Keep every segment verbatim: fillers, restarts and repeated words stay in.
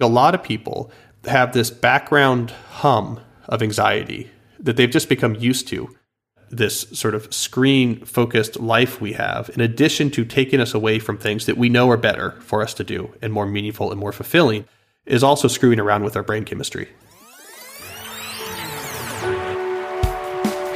A lot of people have this background hum of anxiety that they've just become used to, this sort of screen-focused life we have, in addition to taking us away from things that we know are better for us to do and more meaningful and more fulfilling, is also screwing around with our brain chemistry.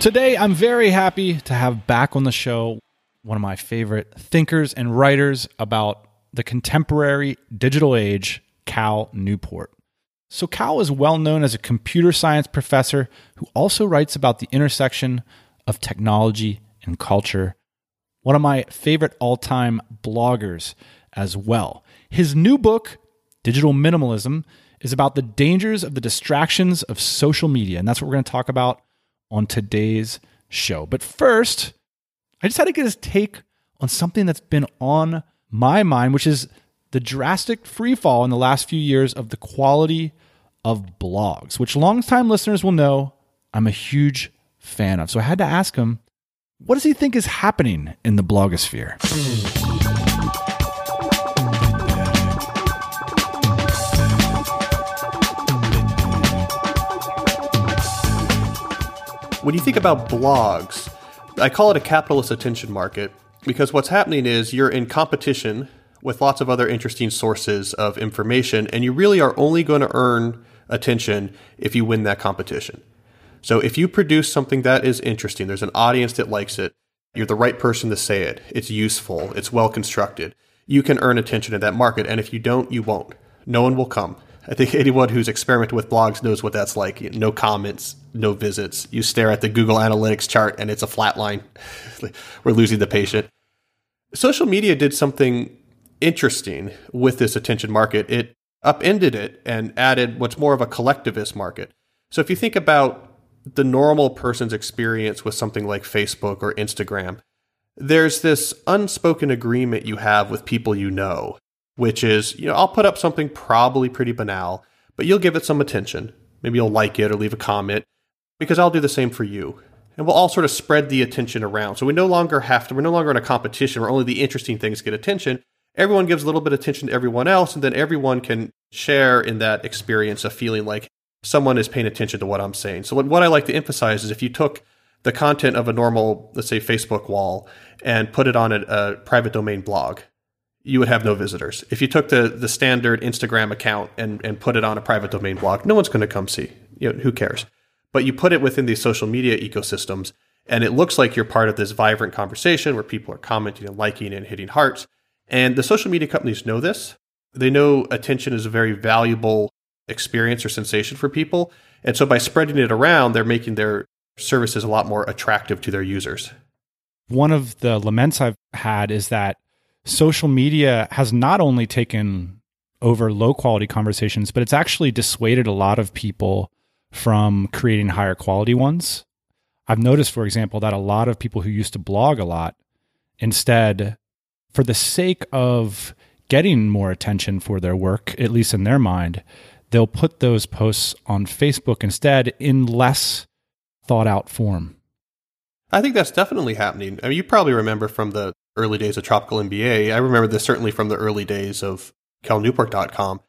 Today, I'm very happy to have back on the show one of my favorite thinkers and writers about the contemporary digital age, Cal Newport. So Cal is well known as a computer science professor who also writes about the intersection of technology and culture. One of my favorite all-time bloggers as well. His new book, Digital Minimalism, is about the dangers of the distractions of social media, and that's what we're going to talk about on today's show. But first, I just had to get his take on something that's been on my mind, which is the drastic free fall in the last few years of the quality of blogs, which longtime listeners will know I'm a huge fan of. So I had to ask him, what does he think is happening in the blogosphere? When you think about blogs, I call it a capitalist attention market because what's happening is you're in competition with lots of other interesting sources of information, and you really are only going to earn attention if you win that competition. So if you produce something that is interesting, there's an audience that likes it, you're the right person to say it, it's useful, it's well constructed, you can earn attention in that market, and if you don't, you won't. No one will come. I think anyone who's experimented with blogs knows what that's like. No comments, no visits. You stare at the Google Analytics chart and it's a flat line. We're losing the patient. Social media did something interesting with this attention market. It upended it and added what's more of a collectivist market. So if you think about the normal person's experience with something like Facebook or Instagram, there's this unspoken agreement you have with people you know, which is, you know, I'll put up something probably pretty banal, but you'll give it some attention. Maybe you'll like it or leave a comment because I'll do the same for you. And we'll all sort of spread the attention around. So we no longer have to, we're no longer in a competition where only the interesting things get attention. Everyone gives a little bit of attention to everyone else, and then everyone can share in that experience of feeling like someone is paying attention to what I'm saying. So what I like to emphasize is if you took the content of a normal, let's say, Facebook wall and put it on a, a private domain blog, you would have no visitors. If you took the, the standard Instagram account and, and put it on a private domain blog, no one's going to come see. You know, who cares? But you put it within these social media ecosystems, and it looks like you're part of this vibrant conversation where people are commenting and liking and hitting hearts. And the social media companies know this. They know attention is a very valuable experience or sensation for people. And so by spreading it around, they're making their services a lot more attractive to their users. One of the laments I've had is that social media has not only taken over low-quality conversations, but it's actually dissuaded a lot of people from creating higher quality ones. I've noticed, for example, that a lot of people who used to blog a lot, instead, for the sake of getting more attention for their work, at least in their mind, they'll put those posts on Facebook instead in less thought-out form. I think that's definitely happening. I mean, you probably remember from the early days of Tropical M B A, I remember this certainly from the early days of cal newport dot com,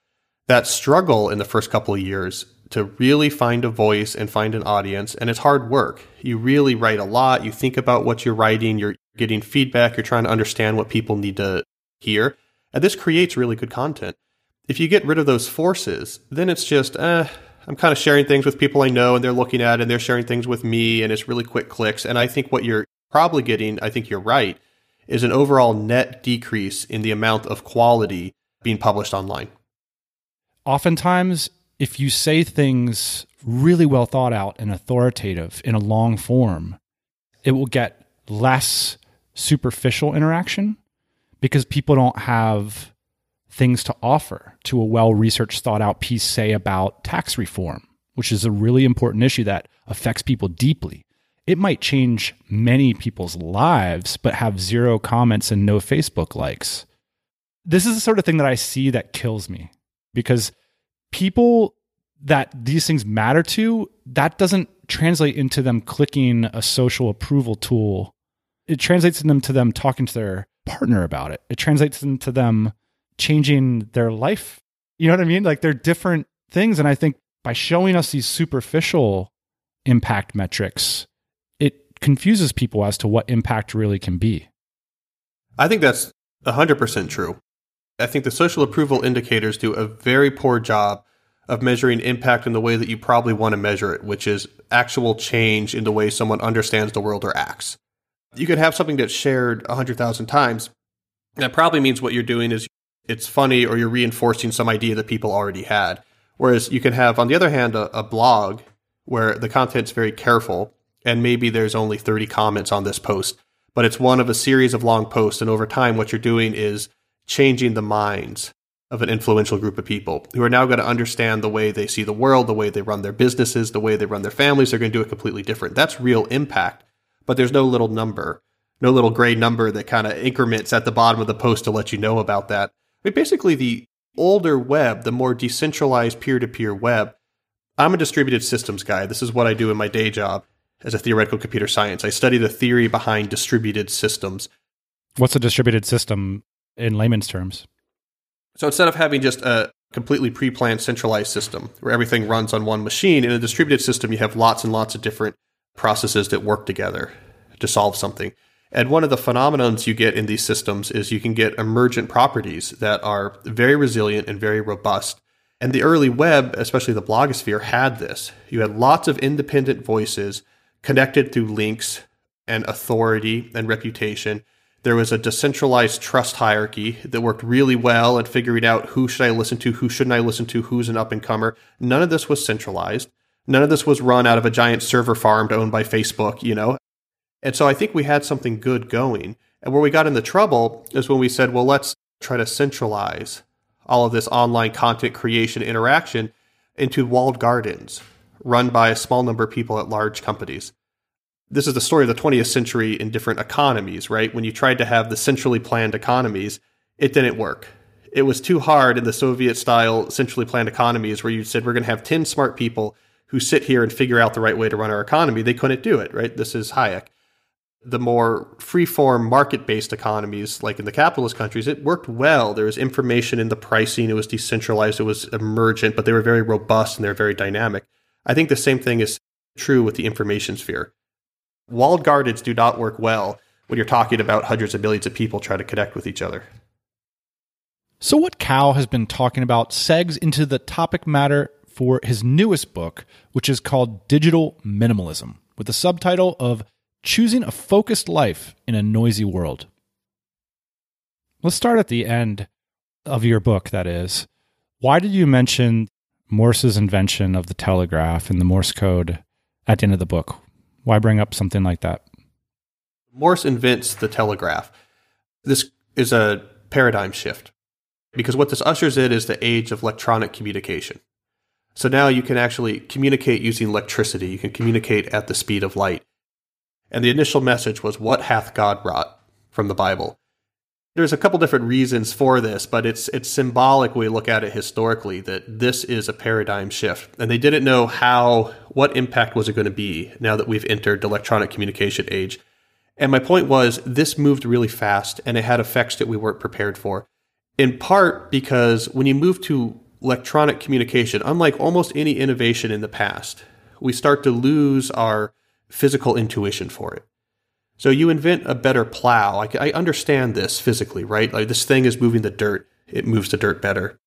that struggle in the first couple of years to really find a voice and find an audience. And it's hard work. You really write a lot. You think about what you're writing. You're getting feedback. You're trying to understand what people need to hear. And this creates really good content. If you get rid of those forces, then it's just, eh, I'm kind of sharing things with people I know and they're looking at it and they're sharing things with me and it's really quick clicks. And I think what you're probably getting, I think you're right, is an overall net decrease in the amount of quality being published online. Oftentimes, if you say things really well thought out and authoritative in a long form, it will get less superficial interaction because people don't have things to offer to a well-researched, thought-out piece, say, about tax reform, which is a really important issue that affects people deeply. It might change many people's lives, but have zero comments and no Facebook likes. This is the sort of thing that I see that kills me, because people that these things matter to, that doesn't translate into them clicking a social approval tool. It translates into them talking to their partner about it. It translates into them changing their life. You know what I mean? Like, they're different things. And I think by showing us these superficial impact metrics, it confuses people as to what impact really can be. I think that's one hundred percent true. I think the social approval indicators do a very poor job of measuring impact in the way that you probably want to measure it, which is actual change in the way someone understands the world or acts. You could have something that's shared one hundred thousand times. That probably means what you're doing is it's funny, or you're reinforcing some idea that people already had. Whereas you can have, on the other hand, a, a blog where the content's very careful, and maybe there's only thirty comments on this post, but it's one of a series of long posts. And over time, what you're doing is changing the minds of an influential group of people who are now going to understand the way they see the world, the way they run their businesses, the way they run their families. They're going to do it completely different. That's real impact, but there's no little number, no little gray number that kind of increments at the bottom of the post to let you know about that. I mean, basically, the older web, the more decentralized peer-to-peer web. I'm a distributed systems guy. This is what I do in my day job as a theoretical computer science. I study the theory behind distributed systems. What's a distributed system in layman's terms? So instead of having just a completely pre-planned centralized system where everything runs on one machine, in a distributed system, you have lots and lots of different processes that work together to solve something. And one of the phenomenons you get in these systems is you can get emergent properties that are very resilient and very robust. And the early web, especially the blogosphere, had this. You had lots of independent voices connected through links and authority and reputation. There was a decentralized trust hierarchy that worked really well at figuring out who should I listen to, who shouldn't I listen to, who's an up-and-comer. None of this was centralized. None of this was run out of a giant server farm owned by Facebook, you know? And so I think we had something good going. And where we got into trouble is when we said, well, let's try to centralize all of this online content creation interaction into walled gardens run by a small number of people at large companies. This is the story of the twentieth century in different economies, right? When you tried to have the centrally planned economies, it didn't work. It was too hard in the Soviet-style centrally planned economies where you said, we're going to have ten smart people who sit here and figure out the right way to run our economy. They couldn't do it, right? This is Hayek. The more free-form market-based economies, like in the capitalist countries, it worked well. There was information in the pricing. It was decentralized. It was emergent, but they were very robust and they were very dynamic. I think the same thing is true with the information sphere. Walled gardens do not work well when you're talking about hundreds of millions of people trying to connect with each other. So what Cal has been talking about segs into the topic matter for his newest book, which is called Digital Minimalism, with the subtitle of Choosing a Focused Life in a Noisy World. Let's start at the end of your book, that is. Why did you mention Morse's invention of the telegraph and the Morse code at the end of the book? Why bring up something like that? Morse invents the telegraph. This is a paradigm shift, because what this ushers in is the age of electronic communication. So now you can actually communicate using electricity. You can communicate at the speed of light. And the initial message was, what hath God wrought, from the Bible. There's a couple different reasons for this, but it's it's symbolic when we look at it historically that this is a paradigm shift. And they didn't know how, what impact was it going to be now that we've entered the electronic communication age. And my point was, this moved really fast and it had effects that we weren't prepared for. In part because when you move to electronic communication, unlike almost any innovation in the past, we start to lose our physical intuition for it. So you invent a better plow. I, I understand this physically, right? Like, this thing is moving the dirt. It moves the dirt better.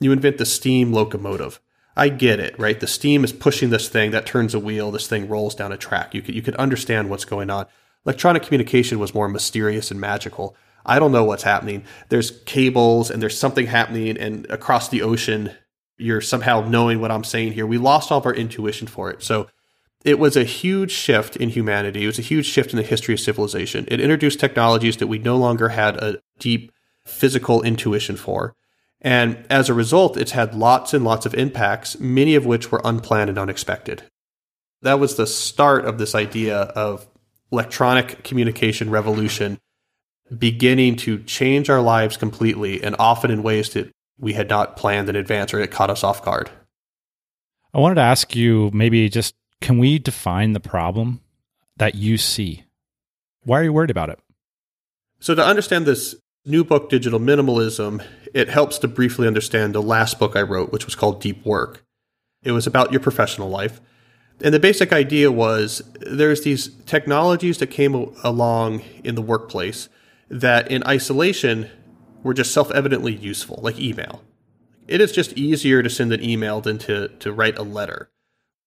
You invent the steam locomotive. I get it, right? The steam is pushing this thing. That turns a wheel. This thing rolls down a track. You could, you could understand what's going on. Electronic communication was more mysterious and magical. I don't know what's happening. There's cables and there's something happening, and across the ocean, you're somehow knowing what I'm saying here. We lost all of our intuition for it. So it was a huge shift in humanity. It was a huge shift in the history of civilization. It introduced technologies that we no longer had a deep physical intuition for. And as a result, it's had lots and lots of impacts, many of which were unplanned and unexpected. That was the start of this idea of electronic communication revolution beginning to change our lives completely, and often in ways that we had not planned in advance, or it caught us off guard. I wanted to ask you, maybe just, can we define the problem that you see? Why are you worried about it? So to understand this new book, Digital Minimalism, it helps to briefly understand the last book I wrote, which was called Deep Work. It was about your professional life. And the basic idea was there's these technologies that came along in the workplace that in isolation were just self-evidently useful, like email. It is just easier to send an email than to, to write a letter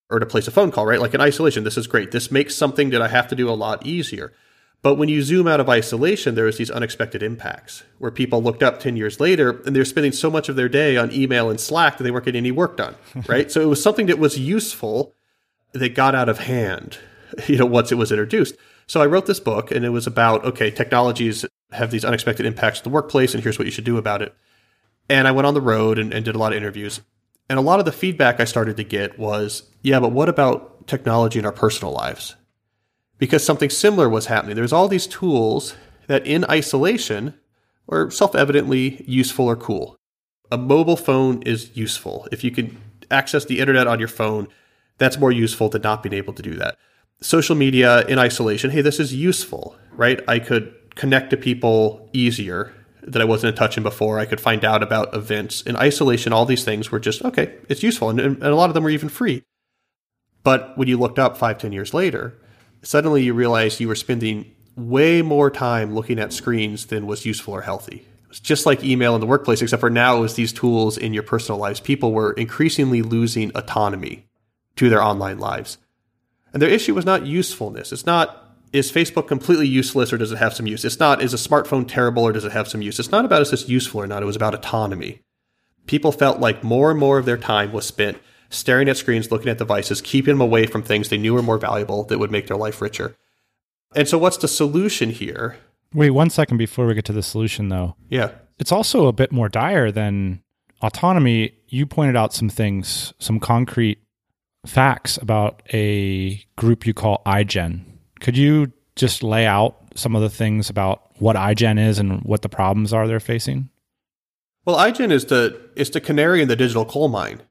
or to place a phone call, right? Like in isolation, this is great. This makes something that I have to do a lot easier. But when you zoom out of isolation, there was these unexpected impacts where people looked up ten years later and they're spending so much of their day on email and Slack that they weren't getting any work done, right? So it was something that was useful that got out of hand, you know, once it was introduced. So I wrote this book, and it was about, okay, technologies have these unexpected impacts in the workplace, and here's what you should do about it. And I went on the road and, and did a lot of interviews. And a lot of the feedback I started to get was, yeah, but what about technology in our personal lives? Because something similar was happening. There's all these tools that in isolation are self-evidently useful or cool. A mobile phone is useful. If you can access the internet on your phone, that's more useful than not being able to do that. Social media in isolation, hey, this is useful, right? I could connect to people easier that I wasn't in touch in before. I could find out about events. In isolation, all these things were just, okay, it's useful. And, and a lot of them were even free. But when you looked up five, ten years later, suddenly you realized you were spending way more time looking at screens than was useful or healthy. It was just like email in the workplace, except for now it was these tools in your personal lives. People were increasingly losing autonomy to their online lives. And their issue was not usefulness. It's not, is Facebook completely useless or does it have some use? It's not, is a smartphone terrible or does it have some use? It's not about is this useful or not. It was about autonomy. People felt like more and more of their time was spent staring at screens, looking at devices, keeping them away from things they knew were more valuable that would make their life richer. And so what's the solution here? Wait, one second before we get to the solution, though. Yeah. It's also a bit more dire than autonomy. You pointed out some things, some concrete facts about a group you call iGen. Could you just lay out some of the things about what iGen is and what the problems are they're facing? Well, iGen is the is the canary in the digital coal mine.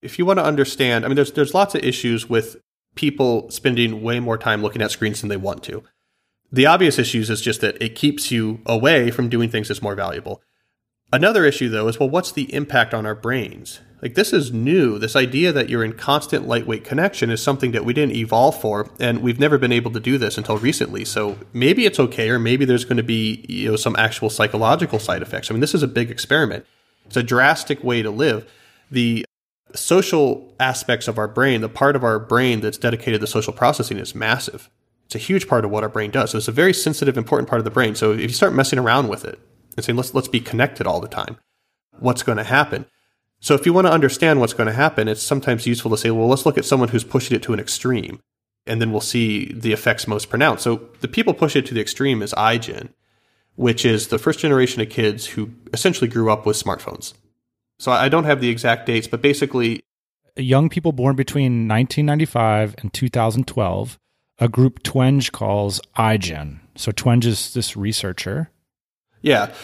If you want to understand, I mean, there's there's lots of issues with people spending way more time looking at screens than they want to. The obvious issues is just that it keeps you away from doing things that's more valuable. Another issue, though, is, well, what's the impact on our brains? Like, this is new. This idea that you're in constant lightweight connection is something that we didn't evolve for, and we've never been able to do this until recently. So maybe it's okay, or maybe there's going to be, you know, some actual psychological side effects. I mean, this is a big experiment. It's a drastic way to live. The social aspects of our brain, the part of our brain that's dedicated to social processing, is massive. It's a huge part of what our brain does. So it's a very sensitive, important part of the brain. So if you start messing around with it, and saying, let's let's be connected all the time, what's going to happen? So if you want to understand what's going to happen, it's sometimes useful to say, well, let's look at someone who's pushing it to an extreme, and then we'll see the effects most pronounced. So the people pushing it to the extreme is iGen, which is the first generation of kids who essentially grew up with smartphones. So I don't have the exact dates, but basically, young people born between nineteen ninety-five and two thousand twelve, a group Twenge calls iGen. So Twenge is this researcher. Yeah.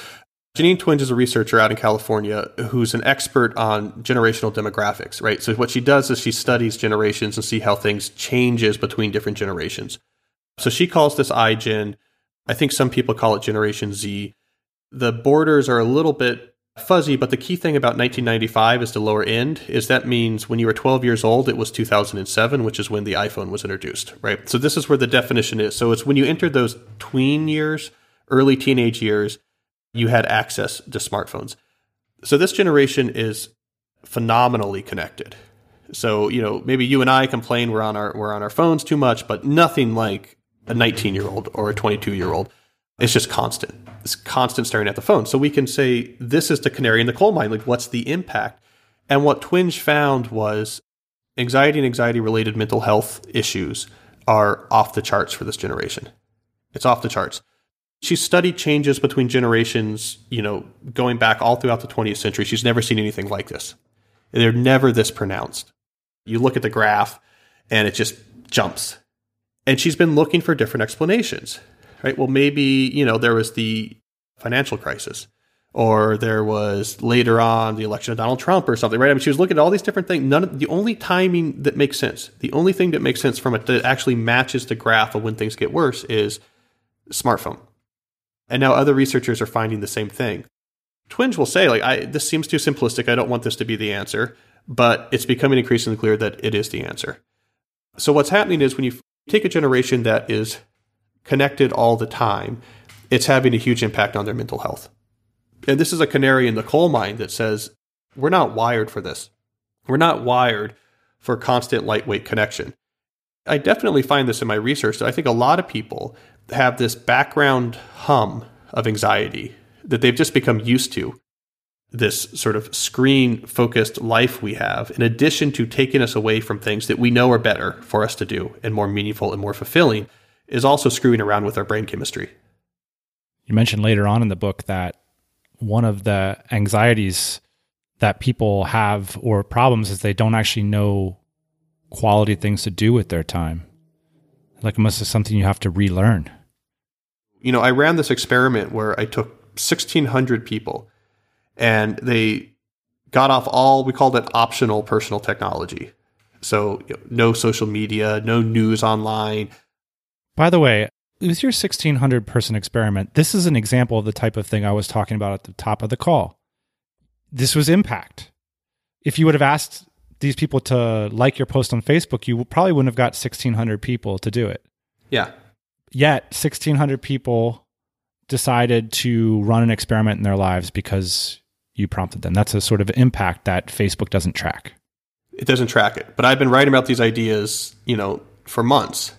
Jean Twenge is a researcher out in California who's an expert on generational demographics, right? So what she does is she studies generations and see how things changes between different generations. So she calls this iGen. I think some people call it Generation Z. The borders are a little bit fuzzy, but the key thing about nineteen ninety-five is the lower end is that means when you were twelve years old, it was two thousand seven, which is when the iPhone was introduced, right? So this is where the definition is. So it's when you entered those tween years, early teenage years, you had access to smartphones. So this generation is phenomenally connected. So, you know, maybe you and I complain we're on our we're on our phones too much, but nothing like a nineteen-year-old or a twenty-two-year-old. It's just constant. It's constant staring at the phone. So we can say this is the canary in the coal mine. Like, what's the impact? And what Twenge found was anxiety and anxiety-related mental health issues are off the charts for this generation. It's off the charts. She studied changes between generations, you know, going back all throughout the twentieth century. She's never seen anything like this. They're never this pronounced. You look at the graph and it just jumps. And she's been looking for different explanations, right? Well, maybe, you know, there was the financial crisis, or there was later on the election of Donald Trump or something, right? I mean, she was looking at all these different things. None of, the only timing that makes sense, the only thing that makes sense from it that actually matches the graph of when things get worse is smartphone. And now other researchers are finding the same thing. Twenge will say, like, I, this seems too simplistic. I don't want this to be the answer, but it's becoming increasingly clear that it is the answer. So what's happening is when you take a generation that is connected all the time, it's having a huge impact on their mental health. And this is a canary in the coal mine that says, we're not wired for this. We're not wired for constant lightweight connection. I definitely find this in my research that I think a lot of people have this background hum of anxiety that they've just become used to, this sort of screen-focused life we have, in addition to taking us away from things that we know are better for us to do and more meaningful and more fulfilling, is also screwing around with our brain chemistry. You mentioned later on in the book that one of the anxieties that people have or problems is they don't actually know quality things to do with their time. Like, it must be something you have to relearn. You know, I ran this experiment where I took sixteen hundred people and they got off all, we called it optional personal technology. So, you know, no social media, no news online. By the way, with your sixteen hundred person experiment, this is an example of the type of thing I was talking about at the top of the call. This was impact. If you would have asked these people to like your post on Facebook, you probably wouldn't have got sixteen hundred people to do it. Yeah. Yet sixteen hundred people decided to run an experiment in their lives because you prompted them. That's a sort of impact that Facebook doesn't track. It doesn't track it. But I've been writing about these ideas, you know, for months.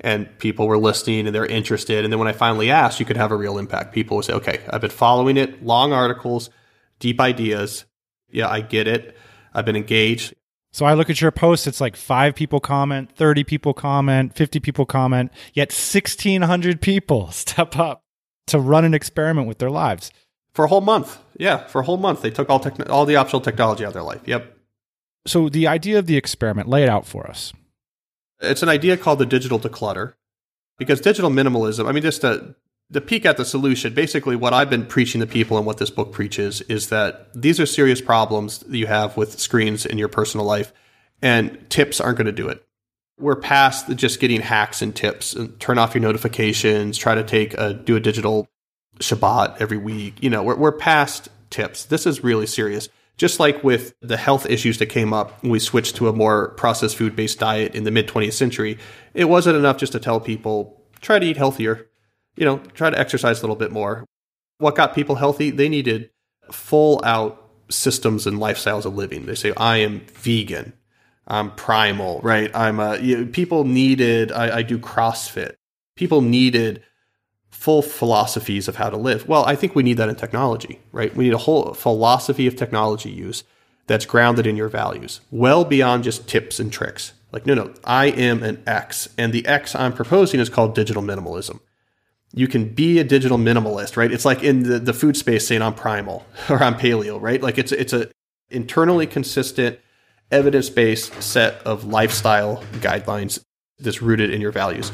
And people were listening and they're interested. And then when I finally asked, you could have a real impact. People would say, okay, I've been following it, long articles, deep ideas. Yeah, I get it. I've been engaged. So I look at your posts, it's like five people comment, thirty people comment, fifty people comment, yet sixteen hundred people step up to run an experiment with their lives. For a whole month. Yeah, for a whole month. They took all techn- all the optional technology out of their life. Yep. So the idea of the experiment, lay it out for us. It's an idea called the digital declutter, because digital minimalism, I mean, just to, to peek at the solution, basically what I've been preaching to people and what this book preaches is that these are serious problems that you have with screens in your personal life, and tips aren't going to do it. We're past just getting hacks and tips, and turn off your notifications, try to take a, do a digital Shabbat every week. You know, we're, we're past tips. This is really serious. Just like with the health issues that came up when we switched to a more processed food-based diet in the mid-twentieth century, it wasn't enough just to tell people, try to eat healthier, you know, try to exercise a little bit more. What got people healthy? They needed full-out systems and lifestyles of living. They say, I am vegan, I'm primal, right? I'm a, you know, people needed, I, I do CrossFit. People needed full philosophies of how to live. Well, I think we need that in technology, right? We need a whole philosophy of technology use that's grounded in your values, well beyond just tips and tricks. Like, no, no, I am an X, and the X I'm proposing is called digital minimalism. You can be a digital minimalist, right? It's like in the, the food space saying I'm primal or I'm paleo, right? Like it's it's a internally consistent, evidence-based set of lifestyle guidelines that's rooted in your values.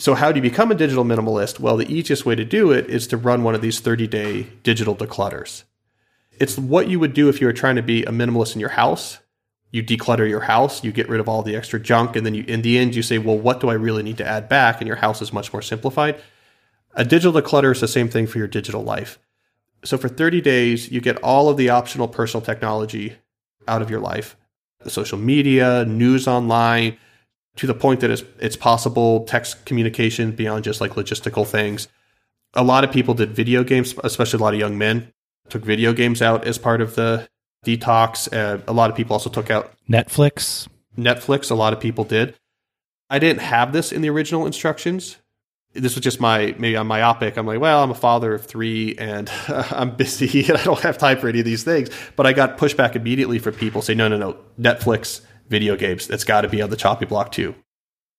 So how do you become a digital minimalist? Well, the easiest way to do it is to run one of these thirty-day digital declutters. It's what you would do if you were trying to be a minimalist in your house. You declutter your house, you get rid of all the extra junk, and then you, in the end you say, well, what do I really need to add back? And your house is much more simplified. A digital declutter is the same thing for your digital life. So for thirty days, you get all of the optional personal technology out of your life. Social media, news online, to the point that it's, it's possible, text communication beyond just like logistical things. A lot of people did video games, especially a lot of young men, took video games out as part of the detox. Uh, a lot of people also took out Netflix. Netflix, a lot of people did. I didn't have this in the original instructions. This was just my, maybe I'm myopic. I'm like, well, I'm a father of three and I'm busy and I don't have time for any of these things. But I got pushback immediately from people saying, no, no, no, Netflix, video games, that's got to be on the chopping block too.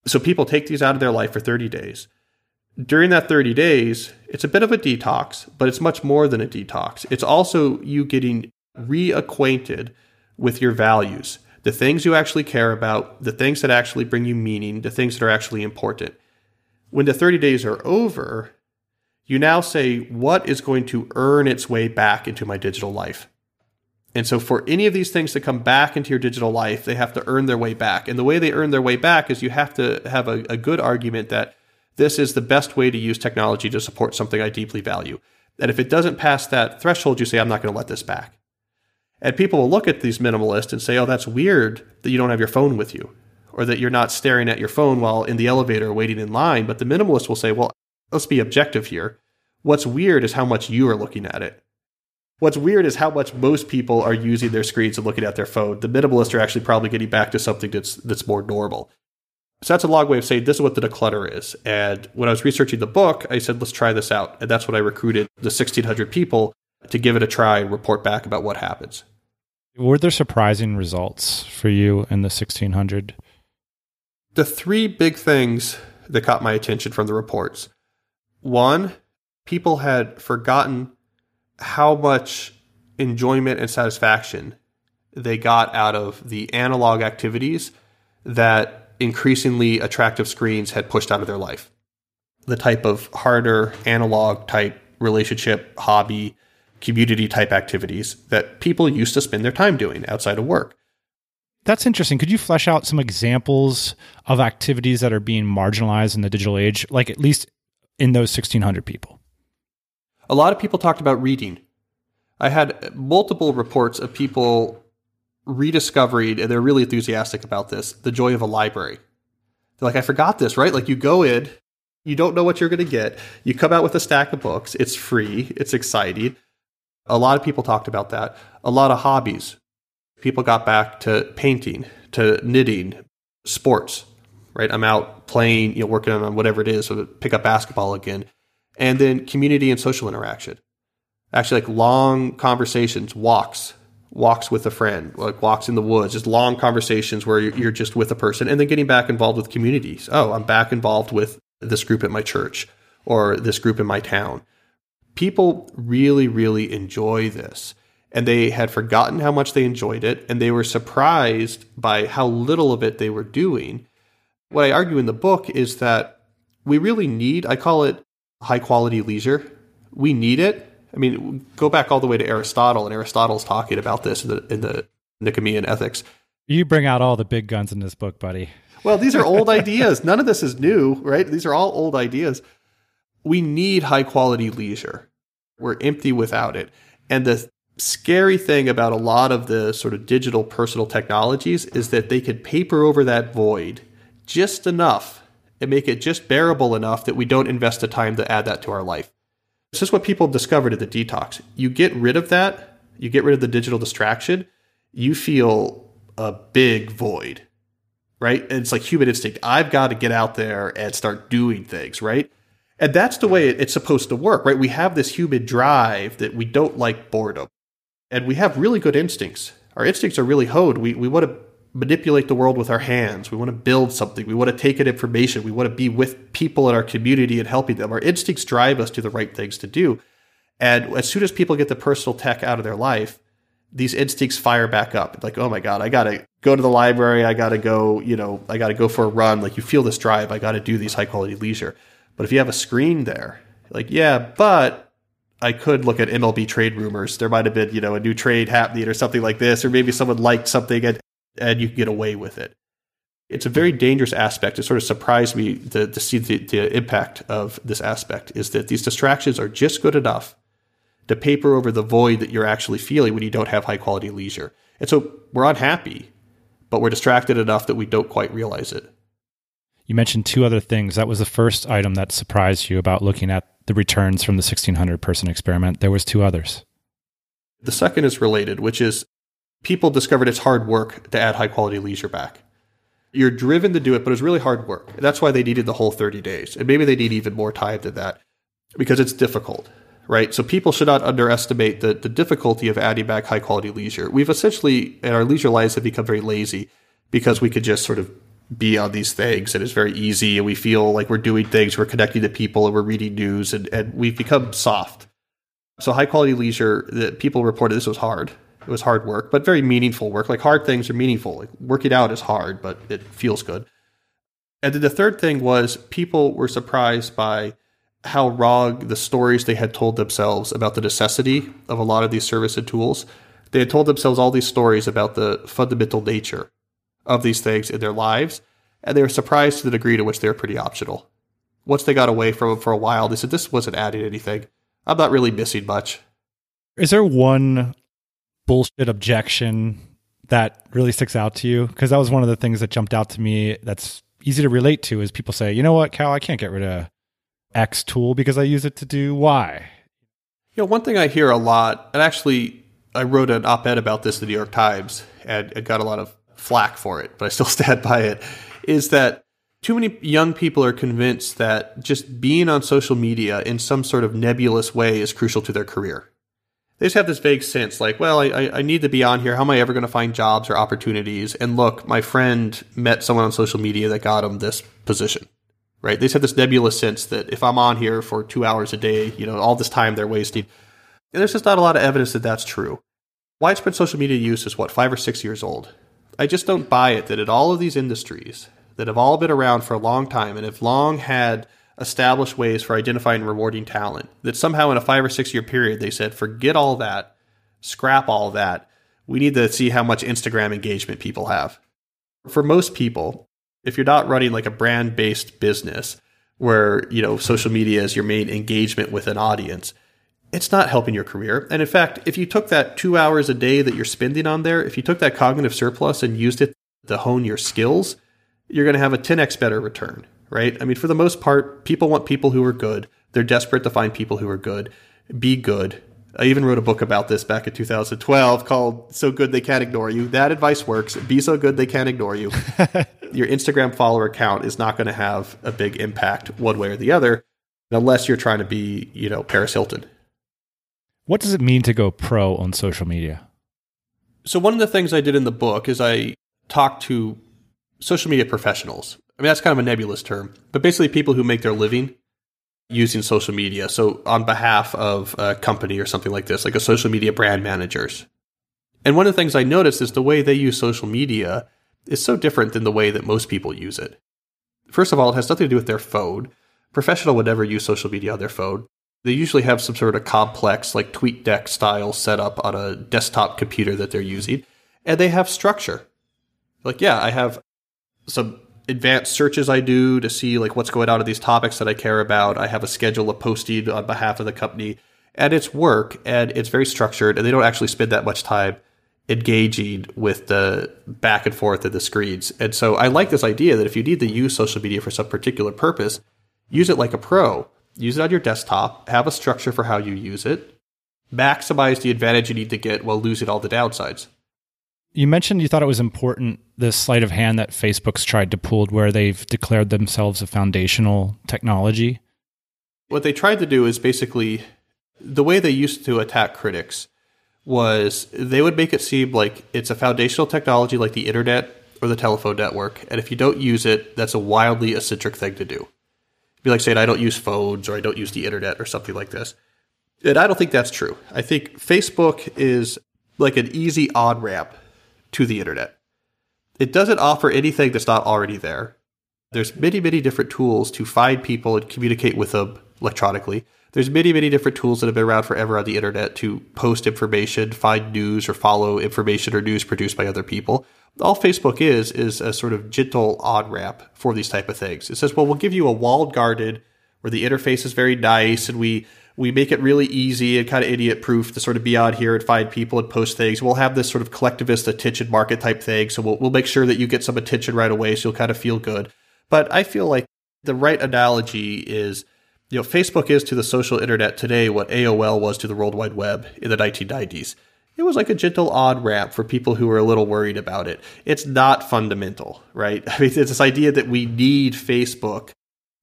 So people take these out of their life for thirty days. during that thirty days, it's a bit of a detox, but it's much more than a detox. It's also you getting reacquainted with your values, the things you actually care about, the things that actually bring you meaning, the things that are actually important. When the thirty days are over, you now say, what is going to earn its way back into my digital life? And so for any of these things to come back into your digital life, they have to earn their way back. And the way they earn their way back is you have to have a, a good argument that this is the best way to use technology to support something I deeply value. And if it doesn't pass that threshold, you say, I'm not going to let this back. And people will look at these minimalists and say, oh, that's weird that you don't have your phone with you, or that you're not staring at your phone while in the elevator waiting in line. But the minimalist will say, well, let's be objective here. What's weird is how much you are looking at it. What's weird is how much most people are using their screens and looking at their phone. The minimalists are actually probably getting back to something that's that's more normal. So that's a long way of saying this is what the declutter is. And when I was researching the book, I said, let's try this out. And that's when I recruited the sixteen hundred people to give it a try and report back about what happens. Were there surprising results for you in the sixteen hundred? The three big things that caught my attention from the reports. One, people had forgotten how much enjoyment and satisfaction they got out of the analog activities that increasingly attractive screens had pushed out of their life. The type of harder analog type relationship, hobby, community type activities that people used to spend their time doing outside of work. That's interesting. Could you flesh out some examples of activities that are being marginalized in the digital age, like at least in those sixteen hundred people? A lot of people talked about reading. I had multiple reports of people rediscovering, and they're really enthusiastic about this, the joy of a library. They're like, I forgot this, right? Like you go in, you don't know what you're going to get. You come out with a stack of books. It's free. It's exciting. A lot of people talked about that. A lot of hobbies. People got back to painting, to knitting, sports, right? I'm out playing, you know, working on whatever it is, so pick up basketball again. And then community and social interaction. Actually, like long conversations, walks, walks with a friend, like walks in the woods, just long conversations where you're just with a person. And then getting back involved with communities. Oh, I'm back involved with this group at my church or this group in my town. People really, really enjoy this. And they had forgotten how much they enjoyed it, and they were surprised by how little of it they were doing. What I argue in the book is that we really need, I call it high-quality leisure. We need it. I mean, go back all the way to Aristotle, and Aristotle's talking about this in the, in the Nicomachean Ethics. You bring out all the big guns in this book, buddy. Well, these are old ideas. None of this is new, right? These are all old ideas. We need high-quality leisure. We're empty without it. And the th- scary thing about a lot of the sort of digital personal technologies is that they could paper over that void just enough and make it just bearable enough that we don't invest the time to add that to our life. This is what people discovered at the detox. You get rid of that, you get rid of the digital distraction, you feel a big void, right? And it's like human instinct. I've got to get out there and start doing things, right? And that's the way it's supposed to work, right? We have this human drive that we don't like boredom. And we have really good instincts. Our instincts are really honed. We we want to manipulate the world with our hands. We want to build something. We want to take in information. We want to be with people in our community and helping them. Our instincts drive us to the right things to do. And as soon as people get the personal tech out of their life, these instincts fire back up. Like, oh my God, I got to go to the library. I got to go, you know, I got to go for a run. Like you feel this drive. I got to do these high quality leisure. But if you have a screen there, like, yeah, but I could look at M L B trade rumors. There might have been, you know, a new trade happening or something like this, or maybe someone liked something and, and you can get away with it. It's a very dangerous aspect. It sort of surprised me to, to see the, the impact of this aspect is that these distractions are just good enough to paper over the void that you're actually feeling when you don't have high quality leisure. And so we're unhappy, but we're distracted enough that we don't quite realize it. You mentioned two other things. That was the first item that surprised you about looking at the returns from the sixteen hundred person experiment. There was two others. The second is related, which is people discovered it's hard work to add high-quality leisure back. You're driven to do it, but it's really hard work. And that's why they needed the whole thirty days. And maybe they need even more time than that because it's difficult, right? So people should not underestimate the, the difficulty of adding back high-quality leisure. We've essentially, in our leisure lives, have become very lazy because we could just sort of be on these things, and it's very easy, and we feel like we're doing things, we're connecting to people, and we're reading news, and, and we've become soft. So high quality leisure, the people reported this was hard. It was hard work, but very meaningful work. Like, hard things are meaningful. Like, working out is hard, but it feels good. And then the third thing was people were surprised by how wrong the stories they had told themselves about the necessity of a lot of these services and tools. They had told themselves all these stories about the fundamental nature of these things in their lives, and they were surprised to the degree to which they were pretty optional. Once they got away from them for a while, they said, this wasn't adding anything. I'm not really missing much. Is there one bullshit objection that really sticks out to you? Because that was one of the things that jumped out to me that's easy to relate to, is people say, you know what, Cal, I can't get rid of X tool because I use it to do Y. You know, one thing I hear a lot, and actually I wrote an op-ed about this in the New York Times and it got a lot of flack for it, but I still stand by it, is that too many young people are convinced that just being on social media in some sort of nebulous way is crucial to their career. They just have this vague sense like, well, I, I need to be on here. How am I ever going to find jobs or opportunities? And look, my friend met someone on social media that got him this position, right? They just have this nebulous sense that if I'm on here for two hours a day, you know, all this time they're wasting. And there's just not a lot of evidence that that's true. Widespread social media use is, what, five or six years old? I just don't buy it that in all of these industries that have all been around for a long time and have long had established ways for identifying and rewarding talent, that somehow in a five or six year period, they said, forget all that, scrap all that. We need to see how much Instagram engagement people have. For most people, if you're not running like a brand based business where, you know, social media is your main engagement with an audience, it's not helping your career. And in fact, if you took that two hours a day that you're spending on there, if you took that cognitive surplus and used it to hone your skills, you're going to have a ten x better return. Right? I mean, for the most part, people want people who are good. They're desperate to find people who are good. Be good. I even wrote a book about this back in two thousand twelve called So Good They Can't Ignore You. That advice works. Be so good they can't ignore you. Your Instagram follower count is not going to have a big impact one way or the other, unless you're trying to be, you know, Paris Hilton. What does it mean to go pro on social media? So one of the things I did in the book is I talked to social media professionals. I mean, that's kind of a nebulous term, but basically people who make their living using social media. So on behalf of a company or something like this, like a social media brand managers. And one of the things I noticed is the way they use social media is so different than the way that most people use it. First of all, it has nothing to do with their phone. Professional would never use social media on their phone. They usually have some sort of complex, like TweetDeck style setup on a desktop computer that they're using. And they have structure. Like, yeah, I have some advanced searches I do to see like what's going on in these topics that I care about. I have a schedule of posting on behalf of the company, and it's work, and it's very structured, and they don't actually spend that much time engaging with the back and forth of the screens. And so I like this idea that if you need to use social media for some particular purpose, use it like a pro. Use it on your desktop. Have a structure for how you use it. Maximize the advantage you need to get while losing all the downsides. You mentioned you thought it was important, this sleight of hand that Facebook's tried to pull where they've declared themselves a foundational technology. What they tried to do is basically, the way they used to attack critics was they would make it seem like it's a foundational technology like the internet or the telephone network. And if you don't use it, that's a wildly eccentric thing to do. It'd be like saying, I don't use phones or I don't use the internet or something like this. And I don't think that's true. I think Facebook is like an easy on-ramp to the internet. It doesn't offer anything that's not already there. There's many, many different tools to find people and communicate with them electronically. There's many, many different tools that have been around forever on the internet to post information, find news, or follow information or news produced by other people. All Facebook is, is a sort of gentle on-ramp for these type of things. It says, well, we'll give you a walled garden where the interface is very nice, and we We make it really easy and kind of idiot-proof to sort of be on here and find people and post things. We'll have this sort of collectivist attention market type thing, so we'll, we'll make sure that you get some attention right away so you'll kind of feel good. But I feel like the right analogy is, you know, Facebook is to the social internet today what A O L was to the World Wide Web in the nineteen nineties. It was like a gentle on-ramp for people who were a little worried about it. It's not fundamental, right? I mean, it's this idea that we need Facebook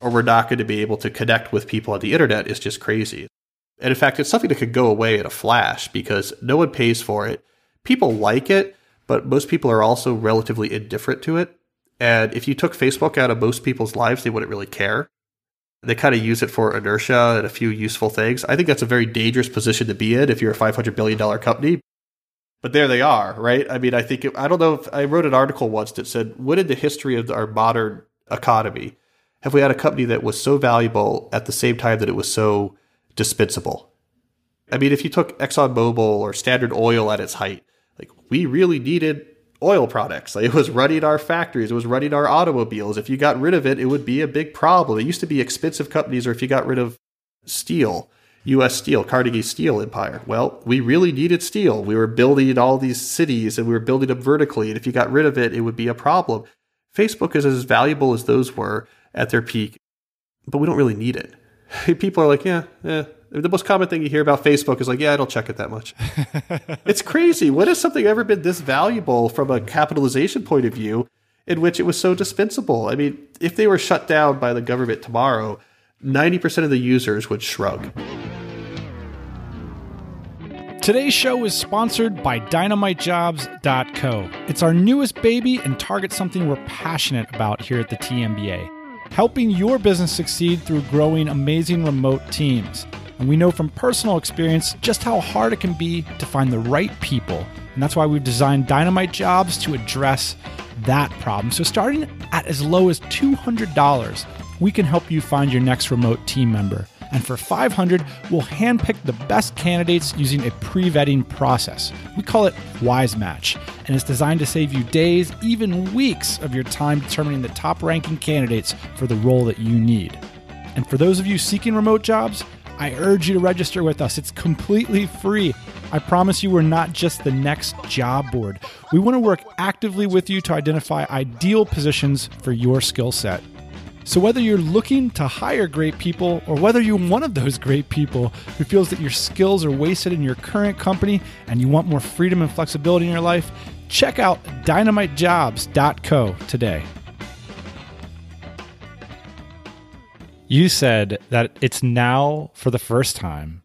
or we're not going to be able to connect with people on the internet is just crazy. And in fact, it's something that could go away in a flash because no one pays for it. People like it, but most people are also relatively indifferent to it. And if you took Facebook out of most people's lives, they wouldn't really care. They kind of use it for inertia and a few useful things. I think that's a very dangerous position to be in if you're a five hundred billion dollars company. But there they are, right? I mean, I think, it, I don't know if I wrote an article once that said, when in the history of our modern economy have we had a company that was so valuable at the same time that it was so dispensable? I mean, if you took ExxonMobil or Standard Oil at its height, like we really needed oil products. Like, it was running our factories. It was running our automobiles. If you got rid of it, it would be a big problem. It used to be expensive companies, or if you got rid of steel, U S Steel, Carnegie Steel empire. Well, we really needed steel. We were building all these cities and we were building them vertically. And if you got rid of it, it would be a problem. Facebook is as valuable as those were at their peak, but we don't really need it. People are like, yeah, yeah. The most common thing you hear about Facebook is like, yeah, I don't check it that much. It's crazy. When has something ever been this valuable from a capitalization point of view in which it was so dispensable? I mean, if they were shut down by the government tomorrow, ninety percent of the users would shrug. Today's show is sponsored by dynamite jobs dot co. It's our newest baby and targets something we're passionate about here at the T M B A, helping your business succeed through growing amazing remote teams. And we know from personal experience just how hard it can be to find the right people. And that's why we've designed Dynamite Jobs to address that problem. So starting at as low as two hundred dollars, we can help you find your next remote team member. And for five hundred dollars, we'll handpick the best candidates using a pre-vetting process. We call it Wise Match, and it's designed to save you days, even weeks of your time determining the top-ranking candidates for the role that you need. And for those of you seeking remote jobs, I urge you to register with us. It's completely free. I promise you we're not just the next job board. We want to work actively with you to identify ideal positions for your skill set. So whether you're looking to hire great people or whether you're one of those great people who feels that your skills are wasted in your current company and you want more freedom and flexibility in your life, check out dynamite jobs dot co today. You said that it's now, for the first time,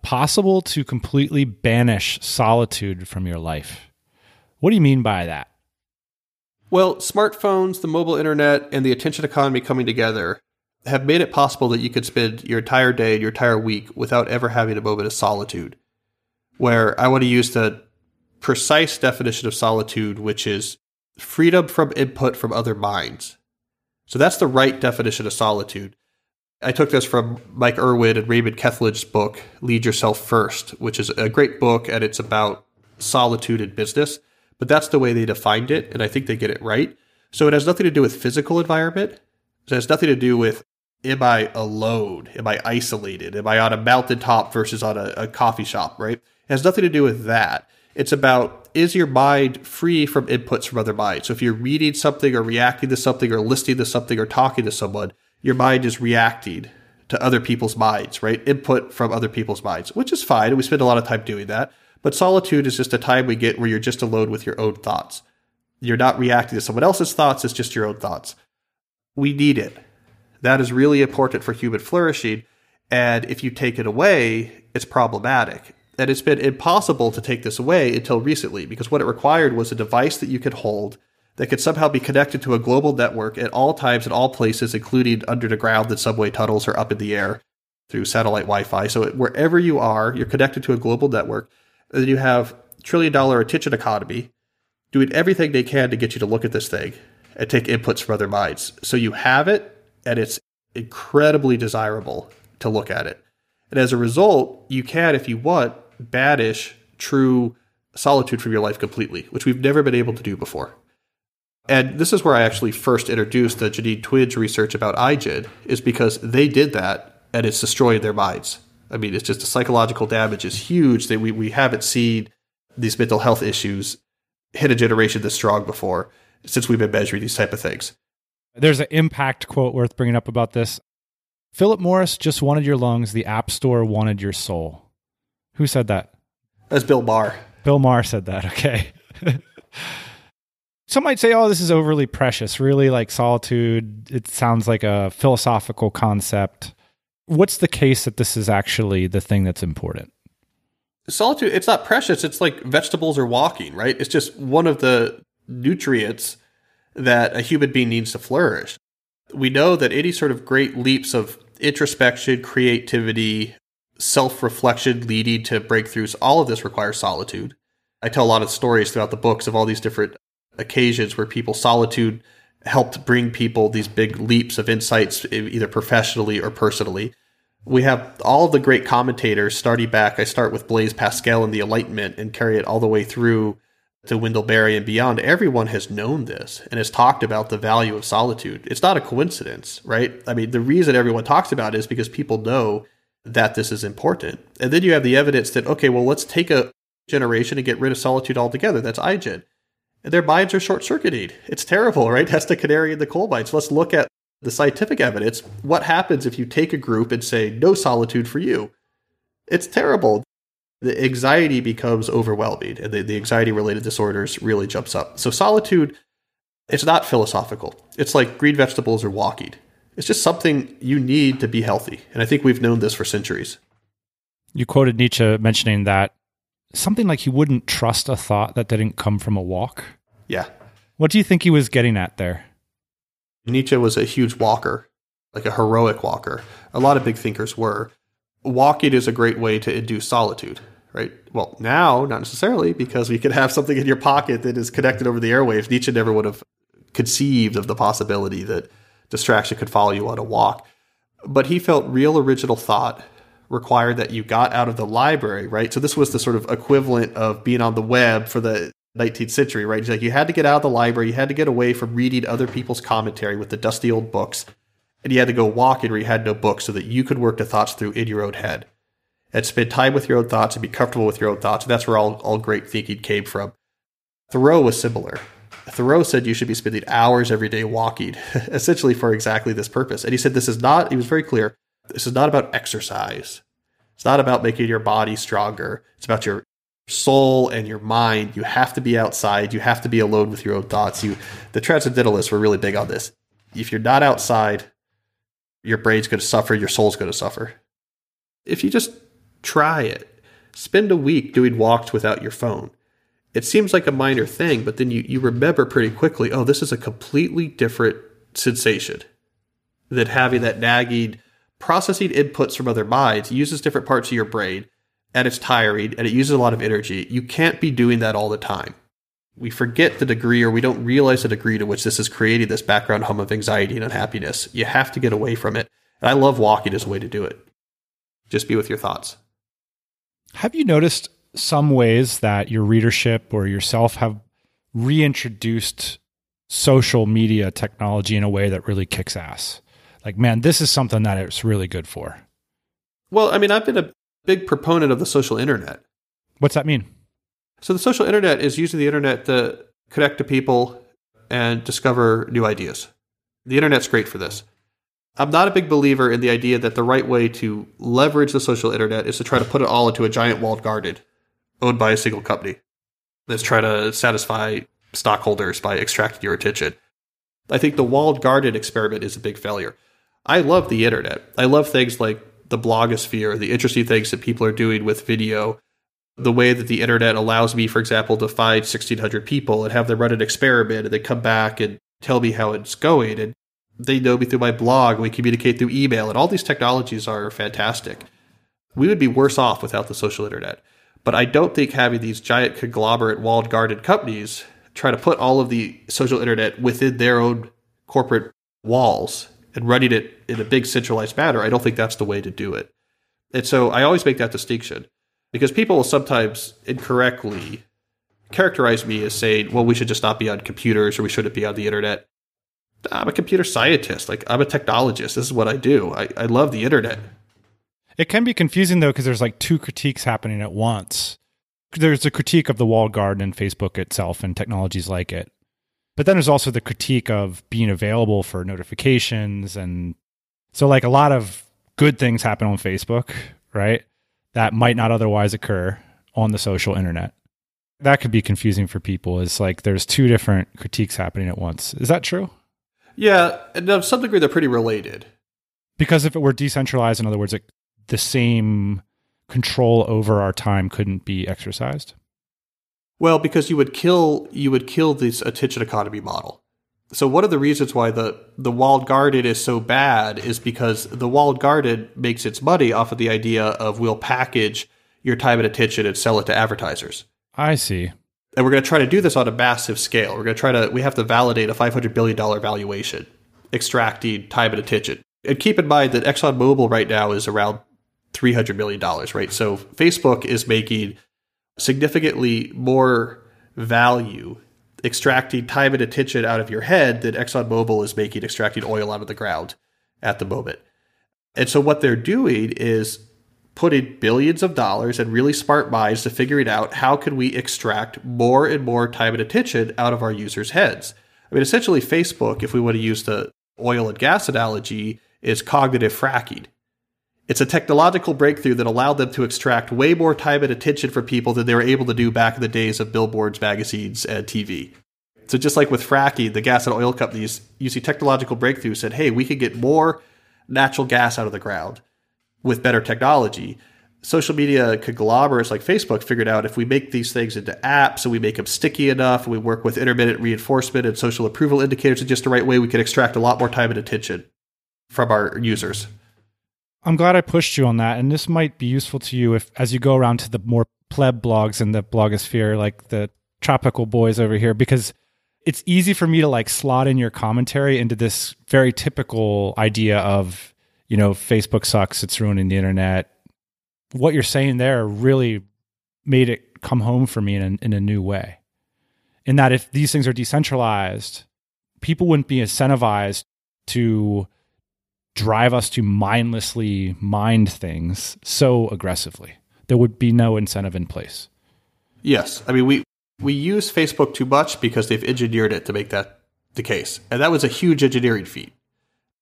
possible to completely banish solitude from your life. What do you mean by that? Well, smartphones, the mobile internet, and the attention economy coming together have made it possible that you could spend your entire day, your entire week, without ever having a moment of solitude. Where I want to use the precise definition of solitude, which is freedom from input from other minds. So that's the right definition of solitude. I took this from Mike Irwin and Raymond Kethledge's book, Lead Yourself First, which is a great book, and it's about solitude in business. But that's the way they defined it, and I think they get it right. So it has nothing to do with physical environment. It has nothing to do with, am I alone? Am I isolated? Am I on a mountaintop versus on a, a coffee shop, right? It has nothing to do with that. It's about, is your mind free from inputs from other minds? So if you're reading something or reacting to something or listening to something or talking to someone, your mind is reacting to other people's minds, right? Input from other people's minds, which is fine. We spend a lot of time doing that. But solitude is just a time we get where you're just alone with your own thoughts. You're not reacting to someone else's thoughts. It's just your own thoughts. We need it. That is really important for human flourishing. And if you take it away, it's problematic. And it's been impossible to take this away until recently, because what it required was a device that you could hold that could somehow be connected to a global network at all times and all places, including under the ground in subway tunnels or up in the air through satellite Wi-Fi. So wherever you are, you're connected to a global network. And then you have trillion-dollar attention economy doing everything they can to get you to look at this thing and take inputs from other minds. So you have it, and it's incredibly desirable to look at it. And as a result, you can, if you want, banish true solitude from your life completely, which we've never been able to do before. And this is where I actually first introduced the Jean Twenge research about iGen, is because they did that, and it's destroyed their minds. I mean, it's just the psychological damage is huge. That we, we haven't seen these mental health issues hit a generation this strong before, since we've been measuring these type of things. There's an impact quote worth bringing up about this. Philip Morris just wanted your lungs. The App Store wanted your soul. Who said that? That's Bill Maher. Bill Maher said that, okay. Some might say, oh, this is overly precious, really, like solitude. It sounds like a philosophical concept. What's the case that this is actually the thing that's important? Solitude, it's not precious. It's like vegetables or walking, right? It's just one of the nutrients that a human being needs to flourish. We know that any sort of great leaps of introspection, creativity, self-reflection leading to breakthroughs, all of this requires solitude. I tell a lot of stories throughout the books of all these different occasions where people, solitude helped bring people these big leaps of insights, either professionally or personally. We have all the great commentators starting back. I start with Blaise Pascal and the Enlightenment and carry it all the way through to Wendell Berry and beyond. Everyone has known this and has talked about the value of solitude. It's not a coincidence, right? I mean, the reason everyone talks about it is because people know that this is important. And then you have the evidence that, okay, well, let's take a generation and get rid of solitude altogether. That's iGen. And their minds are short-circuited. It's terrible, right? That's the canary in the coal mine. So let's look at the scientific evidence. What happens if you take a group and say, no solitude for you? It's terrible. The anxiety becomes overwhelming, and the, the anxiety-related disorders really jumps up. So solitude, it's not philosophical. It's like green vegetables or walking. It's just something you need to be healthy, and I think we've known this for centuries. You quoted Nietzsche mentioning that something like he wouldn't trust a thought that didn't come from a walk. Yeah. What do you think he was getting at there? Nietzsche was a huge walker, like a heroic walker. A lot of big thinkers were. Walking is a great way to induce solitude. Right? Well, now, not necessarily, because we could have something in your pocket that is connected over the airwaves. Nietzsche never would have conceived of the possibility that distraction could follow you on a walk. But he felt real original thought required that you got out of the library, right? So this was the sort of equivalent of being on the web for the nineteenth century, right? It's like you had to get out of the library. You had to get away from reading other people's commentary with the dusty old books. And you had to go walking where you had no books so that you could work the thoughts through in your own head. And spend time with your own thoughts and be comfortable with your own thoughts. And that's where all, all great thinking came from. Thoreau was similar. Thoreau said you should be spending hours every day walking, essentially for exactly this purpose. And he said this is not, he was very clear, this is not about exercise. It's not about making your body stronger. It's about your soul and your mind. You have to be outside. You have to be alone with your own thoughts. You, the transcendentalists were really big on this. If you're not outside, your brain's going to suffer. Your soul's going to suffer. If you just try it, spend a week doing walks without your phone. It seems like a minor thing, but then you, you remember pretty quickly, oh, this is a completely different sensation than having that nagging. Processing inputs from other minds uses different parts of your brain, and it's tiring, and it uses a lot of energy. You can't be doing that all the time. We forget the degree, or we don't realize the degree to which this is creating this background hum of anxiety and unhappiness. You have to get away from it. And I love walking as a way to do it. Just be with your thoughts. Have you noticed some ways that your readership or yourself have reintroduced social media technology in a way that really kicks ass? Like, man, this is something that it's really good for. Well, I mean, I've been a big proponent of the social internet. What's that mean? So the social internet is using the internet to connect to people and discover new ideas. The internet's great for this. I'm not a big believer in the idea that the right way to leverage the social internet is to try to put it all into a giant walled garden owned by a single company that's trying to satisfy stockholders by extracting your attention. I think the walled garden experiment is a big failure. I love the internet. I love things like the blogosphere, the interesting things that people are doing with video, the way that the internet allows me, for example, to find sixteen hundred people and have them run an experiment and they come back and tell me how it's going. And they know me through my blog. We communicate through email. And all these technologies are fantastic. We would be worse off without the social internet. But I don't think having these giant conglomerate walled garden companies try to put all of the social internet within their own corporate walls and running it in a big centralized manner, I don't think that's the way to do it. And so I always make that distinction because people will sometimes incorrectly characterize me as saying, well, we should just not be on computers or we shouldn't be on the internet. I'm a computer scientist. Like, I'm a technologist. This is what I do. I, I love the internet. It can be confusing, though, because there's like two critiques happening at once. There's a critique of the walled garden and Facebook itself and technologies like it. But then there's also the critique of being available for notifications. And so like a lot of good things happen on Facebook, right? That might not otherwise occur on the social internet. That could be confusing for people. It's like there's two different critiques happening at once. Is that true? Yeah. And to some degree, they're pretty related. Because if it were decentralized, in other words, it, the same control over our time couldn't be exercised? Well, because you would kill you would kill this attention economy model. So one of the reasons why the, the walled garden is so bad is because the walled garden makes its money off of the idea of we'll package your time and attention and sell it to advertisers. I see. And we're going to try to do this on a massive scale. We're going to try to, we have to validate a five hundred billion dollars valuation, extracting time and attention. And keep in mind that ExxonMobil right now is around three hundred million dollars, right? So Facebook is making significantly more value extracting time and attention out of your head than ExxonMobil is making extracting oil out of the ground at the moment. And so what they're doing is putting billions of dollars and really smart minds to figuring out how can we extract more and more time and attention out of our users' heads. I mean, essentially Facebook, if we want to use the oil and gas analogy, is cognitive fracking. It's a technological breakthrough that allowed them to extract way more time and attention from people than they were able to do back in the days of billboards, magazines, and T V. So just like with fracking, the gas and oil companies using technological breakthroughs said, hey, we can get more natural gas out of the ground with better technology. Social media conglomerates like Facebook figured out if we make these things into apps and we make them sticky enough, and we work with intermittent reinforcement and social approval indicators in just the right way, we can extract a lot more time and attention from our users. I'm glad I pushed you on that, and this might be useful to you if, as you go around to the more pleb blogs in the blogosphere, like the tropical boys over here, because it's easy for me to like slot in your commentary into this very typical idea of, you know, Facebook sucks, it's ruining the internet. What you're saying there really made it come home for me in a, in a new way, in that if these things are decentralized, people wouldn't be incentivized to drive us to mindlessly mind things so aggressively. There would be no incentive in place. Yes. I mean, we, we use Facebook too much because they've engineered it to make that the case. And that was a huge engineering feat.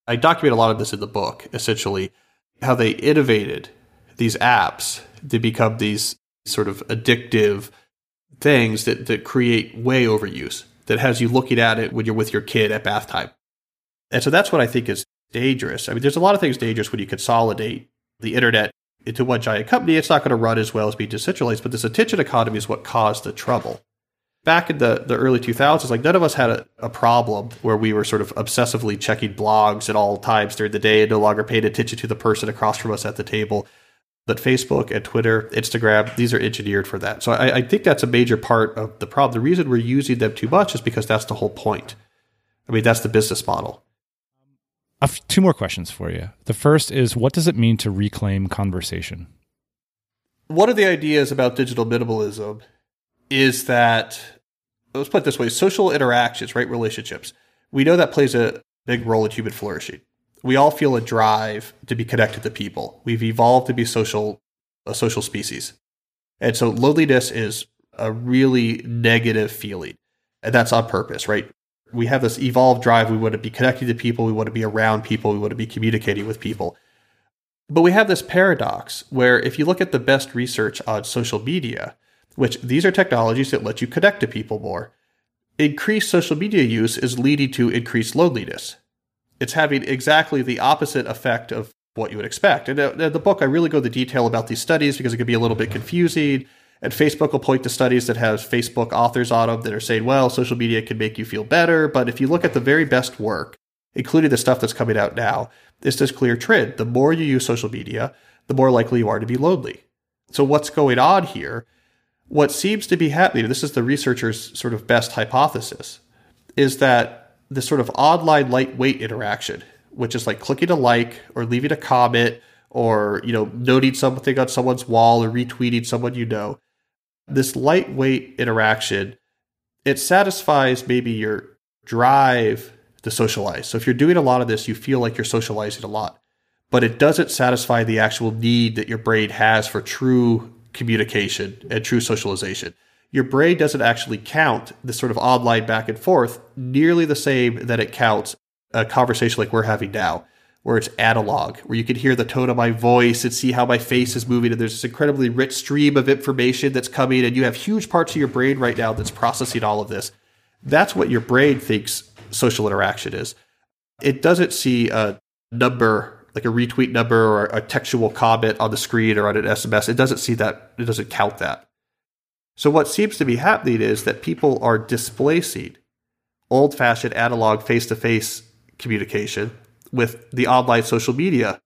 I document a lot of this in the book, essentially, how they innovated these apps to become these sort of addictive things that, that create way overuse, that has you looking at it when you're with your kid at bath time. And so that's what I think is dangerous. I mean, there's a lot of things dangerous when you consolidate the internet into one giant company. It's not going to run as well as being decentralized, but this attention economy is what caused the trouble. Back in the, the early two thousands, like none of us had a, a problem where we were sort of obsessively checking blogs at all times during the day and no longer paid attention to the person across from us at the table. But Facebook and Twitter, Instagram, these are engineered for that. So I, I think that's a major part of the problem. The reason we're using them too much is because that's the whole point. I mean, that's the business model. I have two more questions for you. The first is, what does it mean to reclaim conversation? One of the ideas about digital minimalism is that, let's put it this way, social interactions, right, relationships, we know that plays a big role in human flourishing. We all feel a drive to be connected to people. We've evolved to be social, a social species. And so loneliness is a really negative feeling, and that's on purpose, right? We have this evolved drive. We want to be connected to people. We want to be around people. We want to be communicating with people. But we have this paradox where if you look at the best research on social media, which these are technologies that let you connect to people more, increased social media use is leading to increased loneliness. It's having exactly the opposite effect of what you would expect. And in the book, I really go into detail about these studies because it can be a little bit confusing. And Facebook will point to studies that have Facebook authors on them that are saying, well, social media can make you feel better. But if you look at the very best work, including the stuff that's coming out now, it's this clear trend. The more you use social media, the more likely you are to be lonely. So what's going on here? What seems to be happening, this is the researcher's sort of best hypothesis, is that this sort of online lightweight interaction, which is like clicking a like or leaving a comment or, you know, noting something on someone's wall or retweeting someone you know, this lightweight interaction, it satisfies maybe your drive to socialize. So if you're doing a lot of this, you feel like you're socializing a lot, but it doesn't satisfy the actual need that your brain has for true communication and true socialization. Your brain doesn't actually count this sort of online back and forth nearly the same that it counts a conversation like we're having now, where it's analog, where you can hear the tone of my voice and see how my face is moving. And there's this incredibly rich stream of information that's coming. And you have huge parts of your brain right now that's processing all of this. That's what your brain thinks social interaction is. It doesn't see a number, like a retweet number or a textual comment on the screen or on an S M S. It doesn't see that. It doesn't count that. So what seems to be happening is that people are displacing old-fashioned analog face-to-face communication with the online social media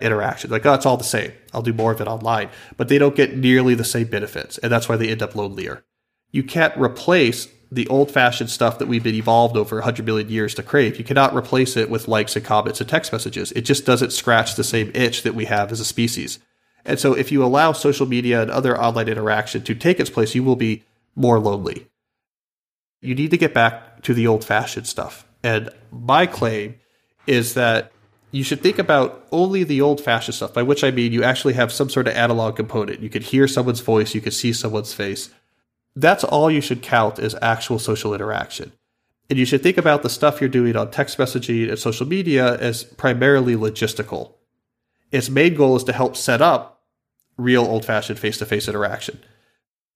interaction. Like, oh, it's all the same. I'll do more of it online. But they don't get nearly the same benefits, and that's why they end up lonelier. You can't replace the old-fashioned stuff that we've been evolved over one hundred million years to crave. You cannot replace it with likes and comments and text messages. It just doesn't scratch the same itch that we have as a species. And so if you allow social media and other online interaction to take its place, you will be more lonely. You need to get back to the old-fashioned stuff. And my claim is that you should think about only the old-fashioned stuff, by which I mean you actually have some sort of analog component. You could hear someone's voice. You could see someone's face. That's all you should count as actual social interaction. And you should think about the stuff you're doing on text messaging and social media as primarily logistical. Its main goal is to help set up real old-fashioned face-to-face interaction.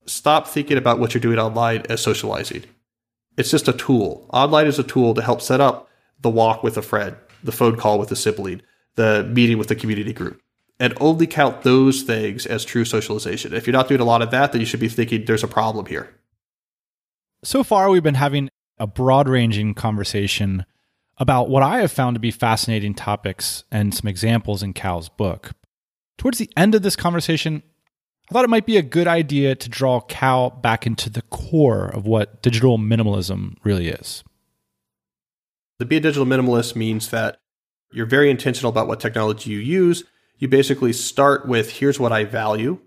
Stop thinking about what you're doing online as socializing. It's just a tool. Online is a tool to help set up the walk with a friend, the phone call with a sibling, the meeting with the community group. And only count those things as true socialization. If you're not doing a lot of that, then you should be thinking there's a problem here. So far, we've been having a broad-ranging conversation about what I have found to be fascinating topics and some examples in Cal's book. Towards the end of this conversation, I thought it might be a good idea to draw Cal back into the core of what digital minimalism really is. To be a digital minimalist means that you're very intentional about what technology you use. You basically start with, here's what I value,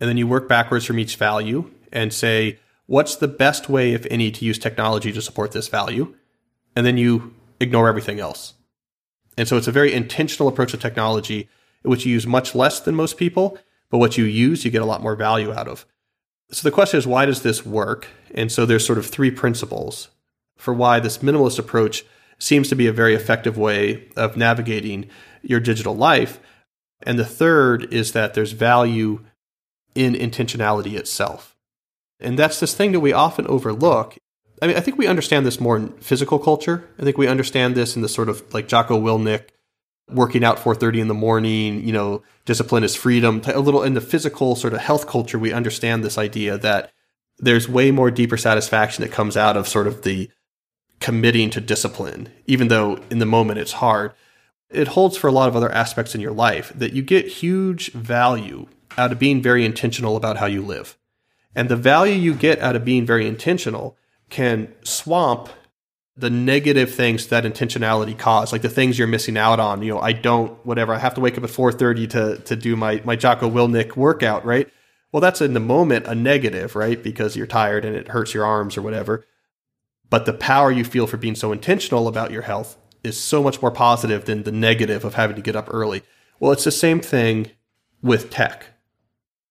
and then you work backwards from each value and say, what's the best way, if any, to use technology to support this value? And then you ignore everything else. And so it's a very intentional approach to technology, in which you use much less than most people, but what you use, you get a lot more value out of. So the question is, why does this work? And so there's sort of three principles for why this minimalist approach seems to be a very effective way of navigating your digital life. And the third is that there's value in intentionality itself. And that's this thing that we often overlook. I mean, I think we understand this more in physical culture. I think we understand this in the sort of like Jocko Willink, working out four thirty in the morning, you know, discipline is freedom. A little in the physical sort of health culture, we understand this idea that there's way more deeper satisfaction that comes out of sort of the committing to discipline, even though in the moment it's hard. It holds for a lot of other aspects in your life that you get huge value out of being very intentional about how you live. And the value you get out of being very intentional can swamp the negative things that intentionality causes, like the things you're missing out on. You know, I don't, whatever, I have to wake up at four thirty to to do my, my Jocko Willink workout, right? Well, that's in the moment a negative, right? Because you're tired and it hurts your arms or whatever. But the power you feel for being so intentional about your health is so much more positive than the negative of having to get up early. Well, it's the same thing with tech.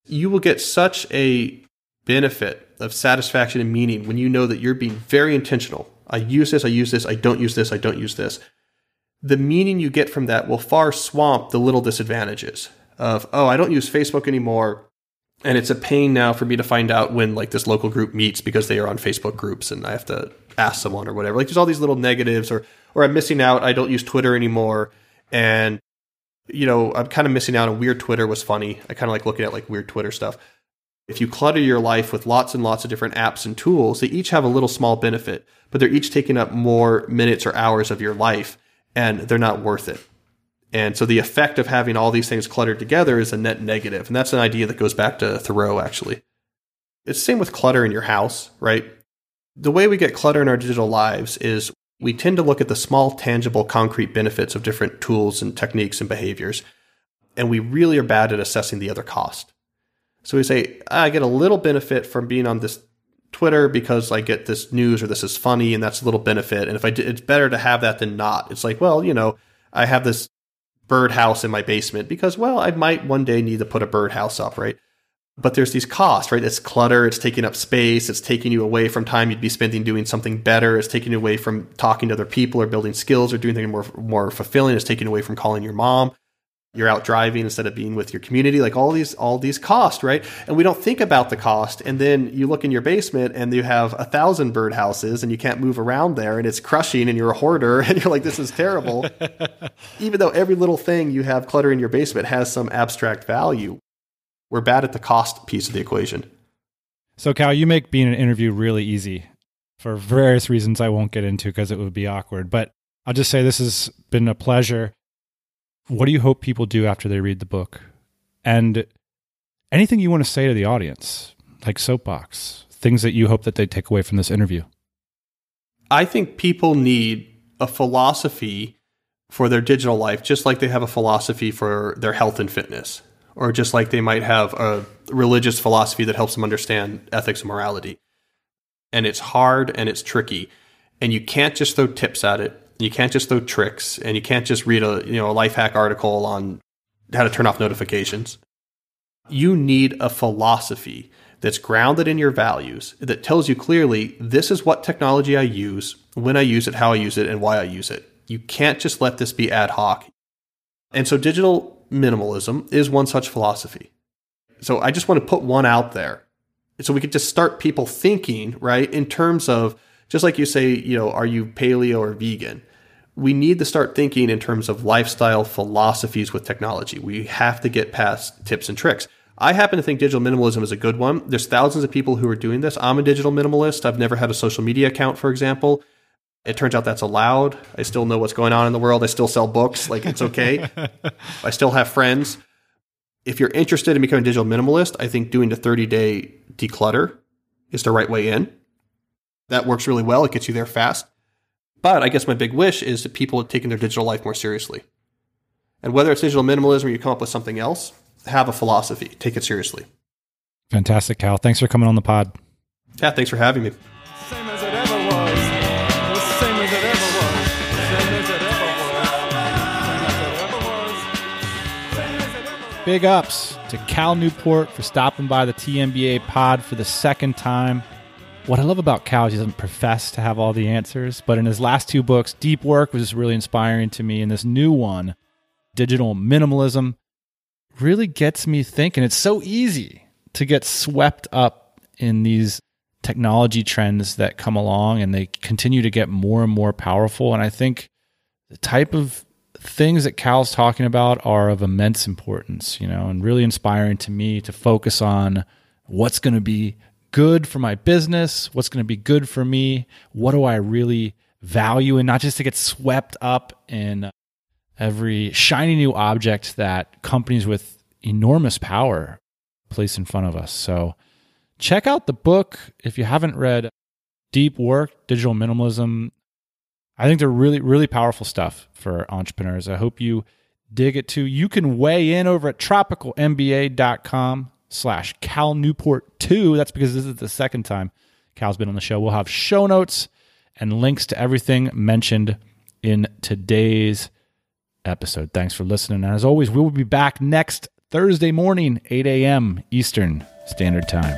You will get such a benefit of satisfaction and meaning when you know that you're being very intentional. I use this, I use this, I don't use this, I don't use this. The meaning you get from that will far swamp the little disadvantages of, oh, I don't use Facebook anymore, and it's a pain now for me to find out when like this local group meets because they are on Facebook groups and I have to ask someone or whatever. Like there's all these little negatives, or or I'm missing out. I don't use Twitter anymore. And, you know, I'm kind of missing out on weird Twitter was funny. I kind of like looking at like weird Twitter stuff. If you clutter your life with lots and lots of different apps and tools, they each have a little small benefit, but they're each taking up more minutes or hours of your life, and they're not worth it. And so the effect of having all these things cluttered together is a net negative. And that's an idea that goes back to Thoreau, actually. It's the same with clutter in your house, right? The way we get clutter in our digital lives is we tend to look at the small, tangible, concrete benefits of different tools and techniques and behaviors, and we really are bad at assessing the other cost. So we say, I get a little benefit from being on this Twitter because I get this news or this is funny, and that's a little benefit. And if I d- it's better to have that than not. It's like, well, you know, I have this birdhouse in my basement because, well, I might one day need to put a birdhouse up, right? But there's these costs, right? It's clutter, it's taking up space, it's taking you away from time you'd be spending doing something better, it's taking you away from talking to other people or building skills or doing things more, more fulfilling, it's taking away from calling your mom, you're out driving instead of being with your community, like all these all these costs, right? And we don't think about the cost, and then you look in your basement and you have a thousand birdhouses and you can't move around there and it's crushing and you're a hoarder and you're like, this is terrible. Even though every little thing you have clutter in your basement has some abstract value. We're bad at the cost piece of the equation. So Cal, you make being an interview really easy. for various reasons I won't get into because it would be awkward. But I'll just say this has been a pleasure. What do you hope people do after they read the book? And anything you want to say to the audience, like soapbox, things that you hope that they take away from this interview? I think people need a philosophy for their digital life, just like they have a philosophy for their health and fitness, or just like they might have a religious philosophy that helps them understand ethics and morality. And it's hard and it's tricky. And you can't just throw tips at it. You can't just throw tricks, and you can't just read a, you know, a life hack article on how to turn off notifications. You need a philosophy that's grounded in your values, that tells you clearly, this is what technology I use, when I use it, how I use it, and why I use it. You can't just let this be ad hoc. And so digital minimalism is one such philosophy. So I just want to put one out there. So we could just start people thinking, right, in terms of, just like you say, you know, are you paleo or vegan? We need to start thinking in terms of lifestyle philosophies with technology. We have to get past tips and tricks. I happen to think digital minimalism is a good one. There's thousands of people who are doing this. I'm a digital minimalist. I've never had a social media account, for example. It turns out that's allowed. I still know what's going on in the world. I still sell books. Like, it's okay. I still have friends. If you're interested in becoming a digital minimalist, I think doing the thirty-day declutter is the right way in. That works really well. It gets you there fast. But I guess my big wish is that people are taking their digital life more seriously. And whether it's digital minimalism or you come up with something else, have a philosophy. Take it seriously. Fantastic, Cal. Thanks for coming on the pod. Yeah, thanks for having me. Same as it ever was. It was the same as it ever was. Same as it ever was. Big ups to Cal Newport for stopping by the T M B A pod for the second time. What I love about Cal is he doesn't profess to have all the answers, but in his last two books, Deep Work was just really inspiring to me, and this new one, Digital Minimalism, really gets me thinking. It's so easy to get swept up in these technology trends that come along, and they continue to get more and more powerful, and I think the type of things that Cal's talking about are of immense importance, you know, and really inspiring to me to focus on what's going to be good for my business, what's going to be good for me, what do I really value, and not just to get swept up in every shiny new object that companies with enormous power place in front of us. So check out the book. If you haven't read Deep Work, Digital Minimalism, I think they're really, really powerful stuff for entrepreneurs. I hope you dig it too. You can weigh in over at tropical m b a dot com. slash Cal Newport two. That's because this is the second time Cal's been on the show. We'll have show notes and links to everything mentioned in today's episode. Thanks for listening. And as always, we will be back next Thursday morning, eight a.m. Eastern Standard Time.